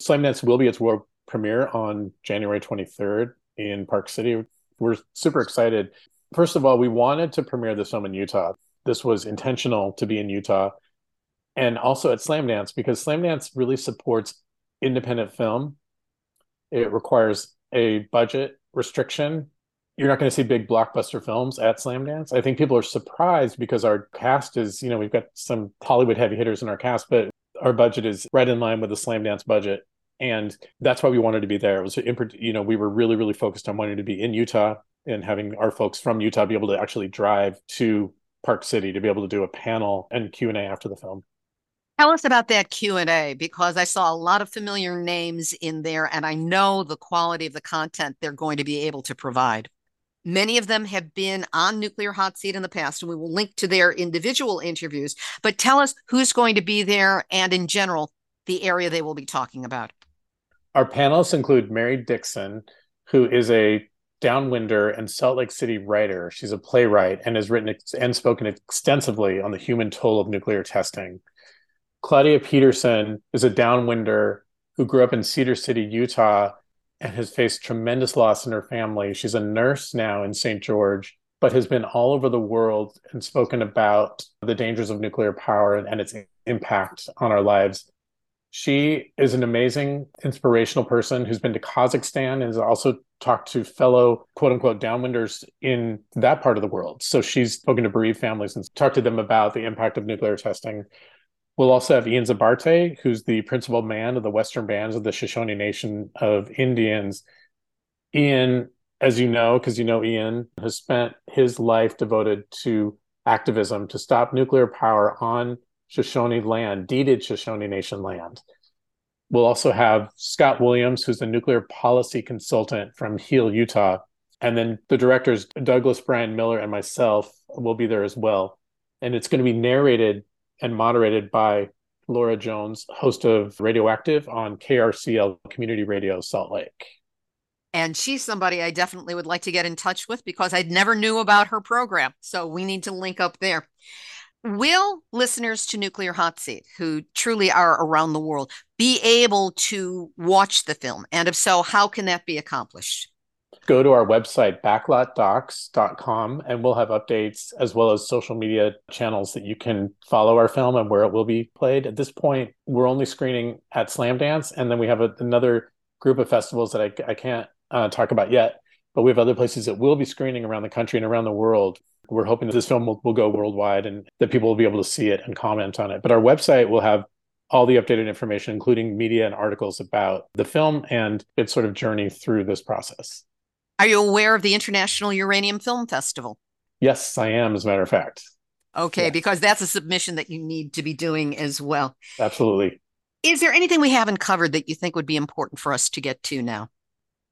Slamdance will be its world premiere on January twenty-third in Park City. We're super excited. First of all, we wanted to premiere this film in Utah. This was intentional to be in Utah, and also at Slamdance, because Slamdance really supports independent film. It requires a budget restriction. You're not going to see big blockbuster films at Slamdance. I think people are surprised because our cast is, you know, we've got some Hollywood heavy hitters in our cast, but our budget is right in line with the Slamdance budget. And that's why we wanted to be there. It was, you know, we were really, really focused on wanting to be in Utah and having our folks from Utah be able to actually drive to Park City to be able to do a panel and Q and A after the film. Tell us about that Q and A, because I saw a lot of familiar names in there, and I know the quality of the content they're going to be able to provide. Many of them have been on Nuclear Hot Seat in the past, and we will link to their individual interviews. But tell us who's going to be there and, in general, the area they will be talking about. Our panelists include Mary Dickson, who is a Downwinder and Salt Lake City writer. She's a playwright and has written ex- and spoken extensively on the human toll of nuclear testing. Claudia Peterson is a Downwinder who grew up in Cedar City, Utah, and has faced tremendous loss in her family. She's a nurse now in Saint George, but has been all over the world and spoken about the dangers of nuclear power and, and its impact on our lives. She is an amazing, inspirational person who's been to Kazakhstan and has also talked to fellow, quote-unquote, downwinders in that part of the world. So she's spoken to bereaved families and talked to them about the impact of nuclear testing. We'll also have Ian Zabarte, who's the principal man of the Western Bands of the Shoshone Nation of Indians. Ian, as you know, because you know Ian, has spent his life devoted to activism to stop nuclear power on Shoshone land, deeded Shoshone Nation land. We'll also have Scott Williams, who's a nuclear policy consultant from Heal, Utah. And then the directors, Douglas Brian Miller and myself, will be there as well. And it's going to be narrated and moderated by Laura Jones, host of Radioactive on K R C L Community Radio, Salt Lake. And she's somebody I definitely would like to get in touch with because I never knew about her program. So we need to link up there. Will listeners to Nuclear Hot Seat, who truly are around the world, be able to watch the film? And if so, how can that be accomplished? Go to our website, backlot docs dot com, and we'll have updates as well as social media channels that you can follow our film and where it will be played. At this point, we're only screening at Slamdance, and then we have a, another group of festivals that I, I can't uh, talk about yet, but we have other places that will be screening around the country and around the world. We're hoping that this film will, will go worldwide and that people will be able to see it and comment on it. But our website will have all the updated information, including media and articles about the film and its sort of journey through this process. Are you aware of the International Uranium Film Festival? Yes, I am, as a matter of fact. Okay, yeah. Because that's a submission that you need to be doing as well. Absolutely. Is there anything we haven't covered that you think would be important for us to get to now?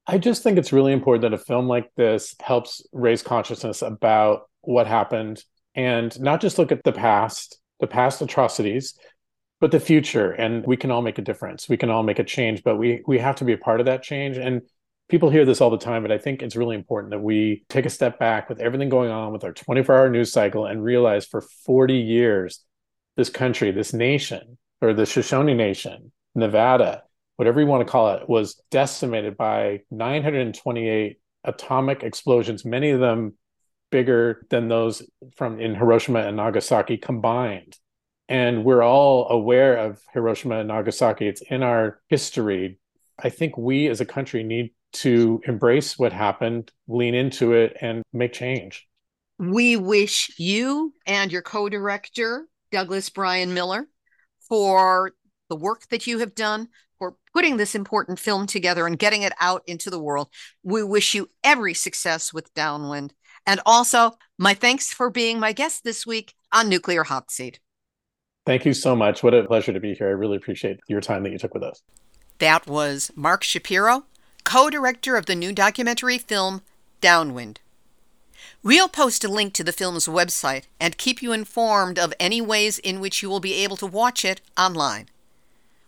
I just think it's really important that a film like this helps raise consciousness about what happened and not just look at the past, the past atrocities, but the future. And we can all make a difference. We can all make a change, but we we have to be a part of that change. And people hear this all the time, but I think it's really important that we take a step back with everything going on with our twenty-four hour news cycle and realize for forty years, this country, this nation, or the Shoshone Nation, Nevada, whatever you want to call it, was decimated by nine hundred twenty-eight atomic explosions, many of them bigger than those from in Hiroshima and Nagasaki combined. And we're all aware of Hiroshima and Nagasaki. It's in our history. I think we as a country need to embrace what happened, lean into it, and make change. We wish you and your co-director, Douglas Brian Miller, for the work that you have done, for putting this important film together and getting it out into the world. We wish you every success with Downwind. And also, my thanks for being my guest this week on Nuclear Hot Seat. Thank you so much. What a pleasure to be here. I really appreciate your time that you took with us. That was Mark Shapiro, co-director of the new documentary film, Downwind. We'll post a link to the film's website and keep you informed of any ways in which you will be able to watch it online.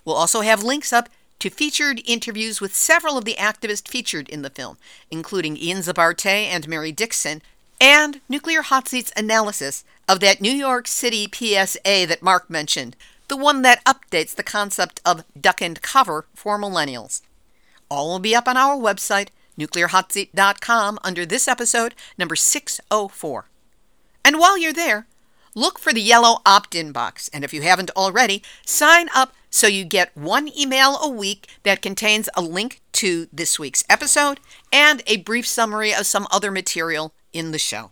We'll also have links up to featured interviews with several of the activists featured in the film, including Ian Zabarte and Mary Dickson, and Nuclear Hot Seat's analysis of that New York City P S A that Mark mentioned, the one that updates the concept of duck and cover for millennials. All will be up on our website, nuclear hot seat dot com, under this episode, number six oh four. And while you're there, look for the yellow opt-in box, and if you haven't already, sign up so you get one email a week that contains a link to this week's episode and a brief summary of some other material in the show.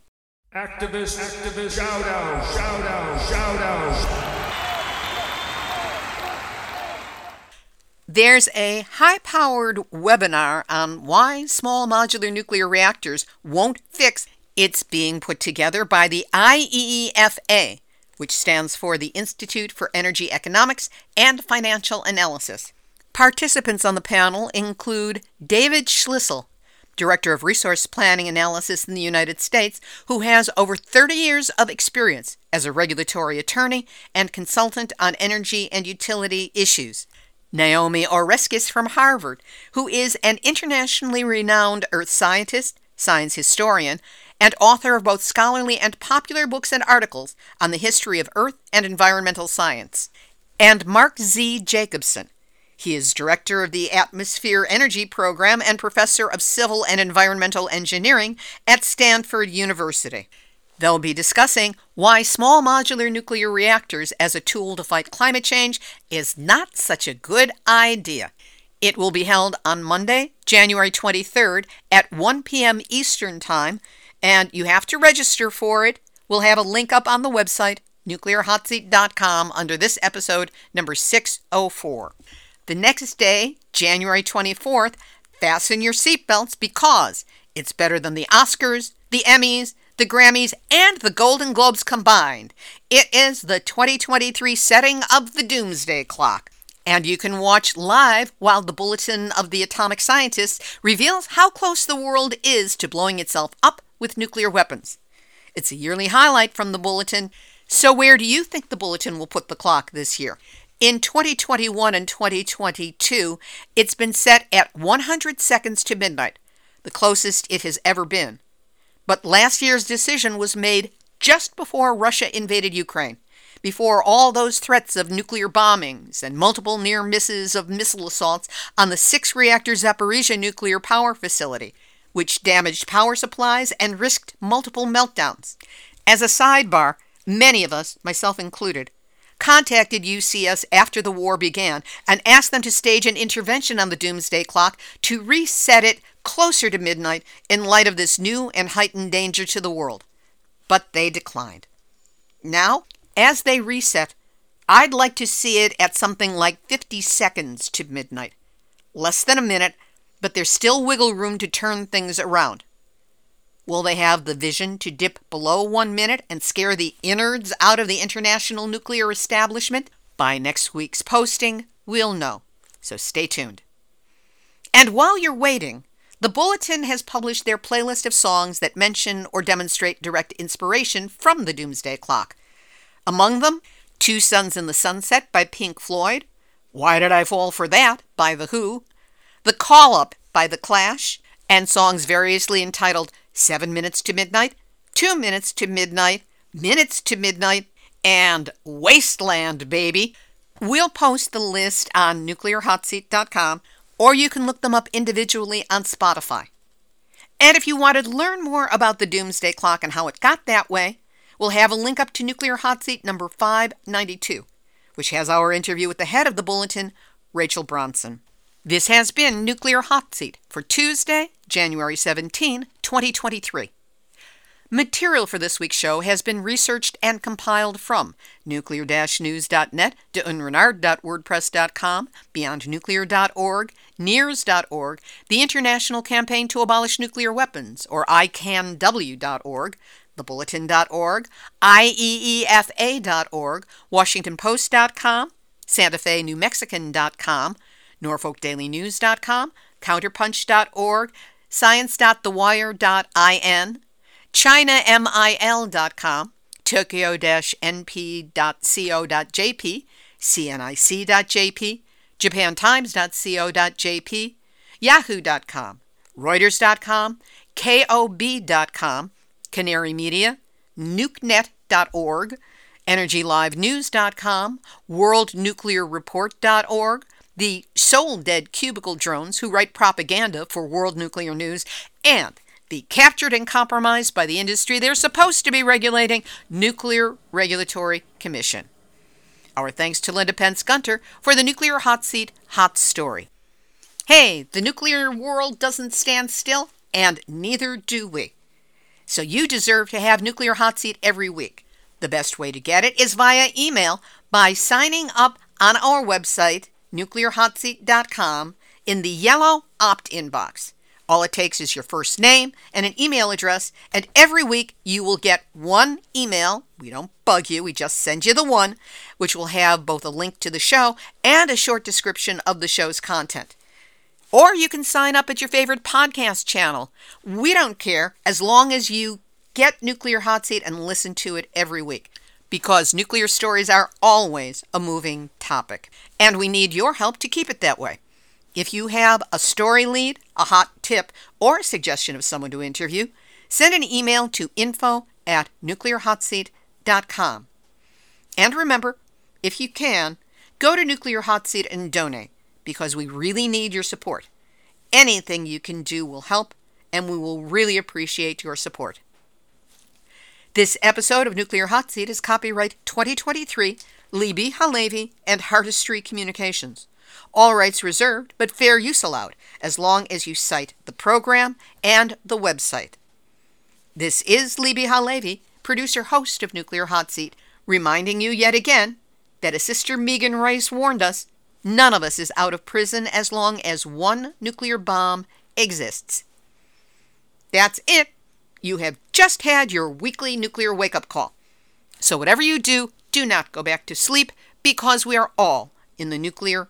Activists, activists, shout out, shout out, shout out. There's a high-powered webinar on why small modular nuclear reactors won't fix. It's being put together by the I E E F A, which stands for the Institute for Energy Economics and Financial Analysis. Participants on the panel include David Schlissel, Director of Resource Planning Analysis in the United States, who has over thirty years of experience as a regulatory attorney and consultant on energy and utility issues. Naomi Oreskes from Harvard, who is an internationally renowned earth scientist, science historian, and author of both scholarly and popular books and articles on the history of earth and environmental science. And Mark Z. Jacobson. He is director of the Atmosphere Energy Program and professor of civil and environmental engineering at Stanford University. They'll be discussing why small modular nuclear reactors as a tool to fight climate change is not such a good idea. It will be held on Monday, January twenty-third at one p.m. Eastern Time, and you have to register for it. We'll have a link up on the website, nuclear hot seat dot com, under this episode, number six oh four. The next day, January twenty-fourth, fasten your seatbelts because it's better than the Oscars, the Emmys, the Grammys, and the Golden Globes combined. It is the twenty twenty-three setting of the Doomsday Clock. And you can watch live while the Bulletin of the Atomic Scientists reveals how close the world is to blowing itself up with nuclear weapons. It's a yearly highlight from the Bulletin. So where do you think the Bulletin will put the clock this year? In twenty twenty-one and twenty twenty-two, it's been set at one hundred seconds to midnight, the closest it has ever been. But last year's decision was made just before Russia invaded Ukraine, before all those threats of nuclear bombings and multiple near misses of missile assaults on the six-reactor Zaporizhzhia nuclear power facility, which damaged power supplies and risked multiple meltdowns. As a sidebar, many of us, myself included, contacted U C S after the war began and asked them to stage an intervention on the Doomsday Clock to reset it closer to midnight in light of this new and heightened danger to the world. But they declined. Now, as they reset, I'd like to see it at something like fifty seconds to midnight. Less than a minute, but there's still wiggle room to turn things around. Will they have the vision to dip below one minute and scare the innards out of the international nuclear establishment? By next week's posting, we'll know. So stay tuned. And while you're waiting, the Bulletin has published their playlist of songs that mention or demonstrate direct inspiration from the Doomsday Clock. Among them, Two Suns in the Sunset by Pink Floyd, Why Did I Fall for That by The Who, The Call Up by The Clash, and songs variously entitled Seven Minutes to Midnight, Two Minutes to Midnight, Minutes to Midnight, and Wasteland Baby. We'll post the list on nuclear hot seat dot com, or you can look them up individually on Spotify. And if you wanted to learn more about the Doomsday Clock and how it got that way, we'll have a link up to Nuclear Hot Seat number five ninety-two, which has our interview with the head of the Bulletin, Rachel Bronson. This has been Nuclear Hot Seat for Tuesday, January seventeenth, twenty twenty-three. Material for this week's show has been researched and compiled from nuclear dash news dot net, de unrenard dot wordpress dot com, beyond nuclear dot org, nears dot org, the International Campaign to Abolish Nuclear Weapons, or I C A N W dot org, the bulletin dot org, I E E F A dot org, Washington Post dot com, Santa Fe New Mexican dot com, Norfolk Daily News dot com, Counterpunch dot org, Science dot the wire dot I N, China M I L dot com, Tokyo N P dot co dot j p, C N I C dot j p, Japan Times dot co dot j p, Yahoo dot com, Reuters dot com, K O B dot com, Canary Media, nuke net dot org, energy live news dot com, world nuclear report dot org, the soul-dead cubicle drones who write propaganda for World Nuclear News, and the captured and compromised by the industry they're supposed to be regulating, Nuclear Regulatory Commission. Our thanks to Linda Pentz Gunter for the Nuclear Hot Seat Hot Story. Hey, the nuclear world doesn't stand still, and neither do we. So you deserve to have Nuclear Hot Seat every week. The best way to get it is via email by signing up on our website, nuclear hot seat dot com, in the yellow opt-in box. All it takes is your first name and an email address, and every week you will get one email. We don't bug you, we just send you the one, which will have both a link to the show and a short description of the show's content. Or you can sign up at your favorite podcast channel. We don't care as long as you get Nuclear Hot Seat and listen to it every week, because nuclear stories are always a moving topic, and we need your help to keep it that way. If you have a story lead, a hot tip, or a suggestion of someone to interview, send an email to info at nuclear hot seat dot com. And remember, if you can, go to Nuclear Hot Seat and donate, because we really need your support. Anything you can do will help, and we will really appreciate your support. This episode of Nuclear Hot Seat is copyright twenty twenty-three, Libby Halevi and Hardestry Communications. All rights reserved, but fair use allowed, as long as you cite the program and the website. This is Libby Halevi, producer-host of Nuclear Hot Seat, reminding you yet again that, as Sister Megan Rice warned us, none of us is out of prison as long as one nuclear bomb exists. That's it. You have just had your weekly nuclear wake-up call. So whatever you do, do not go back to sleep, because we are all in the Nuclear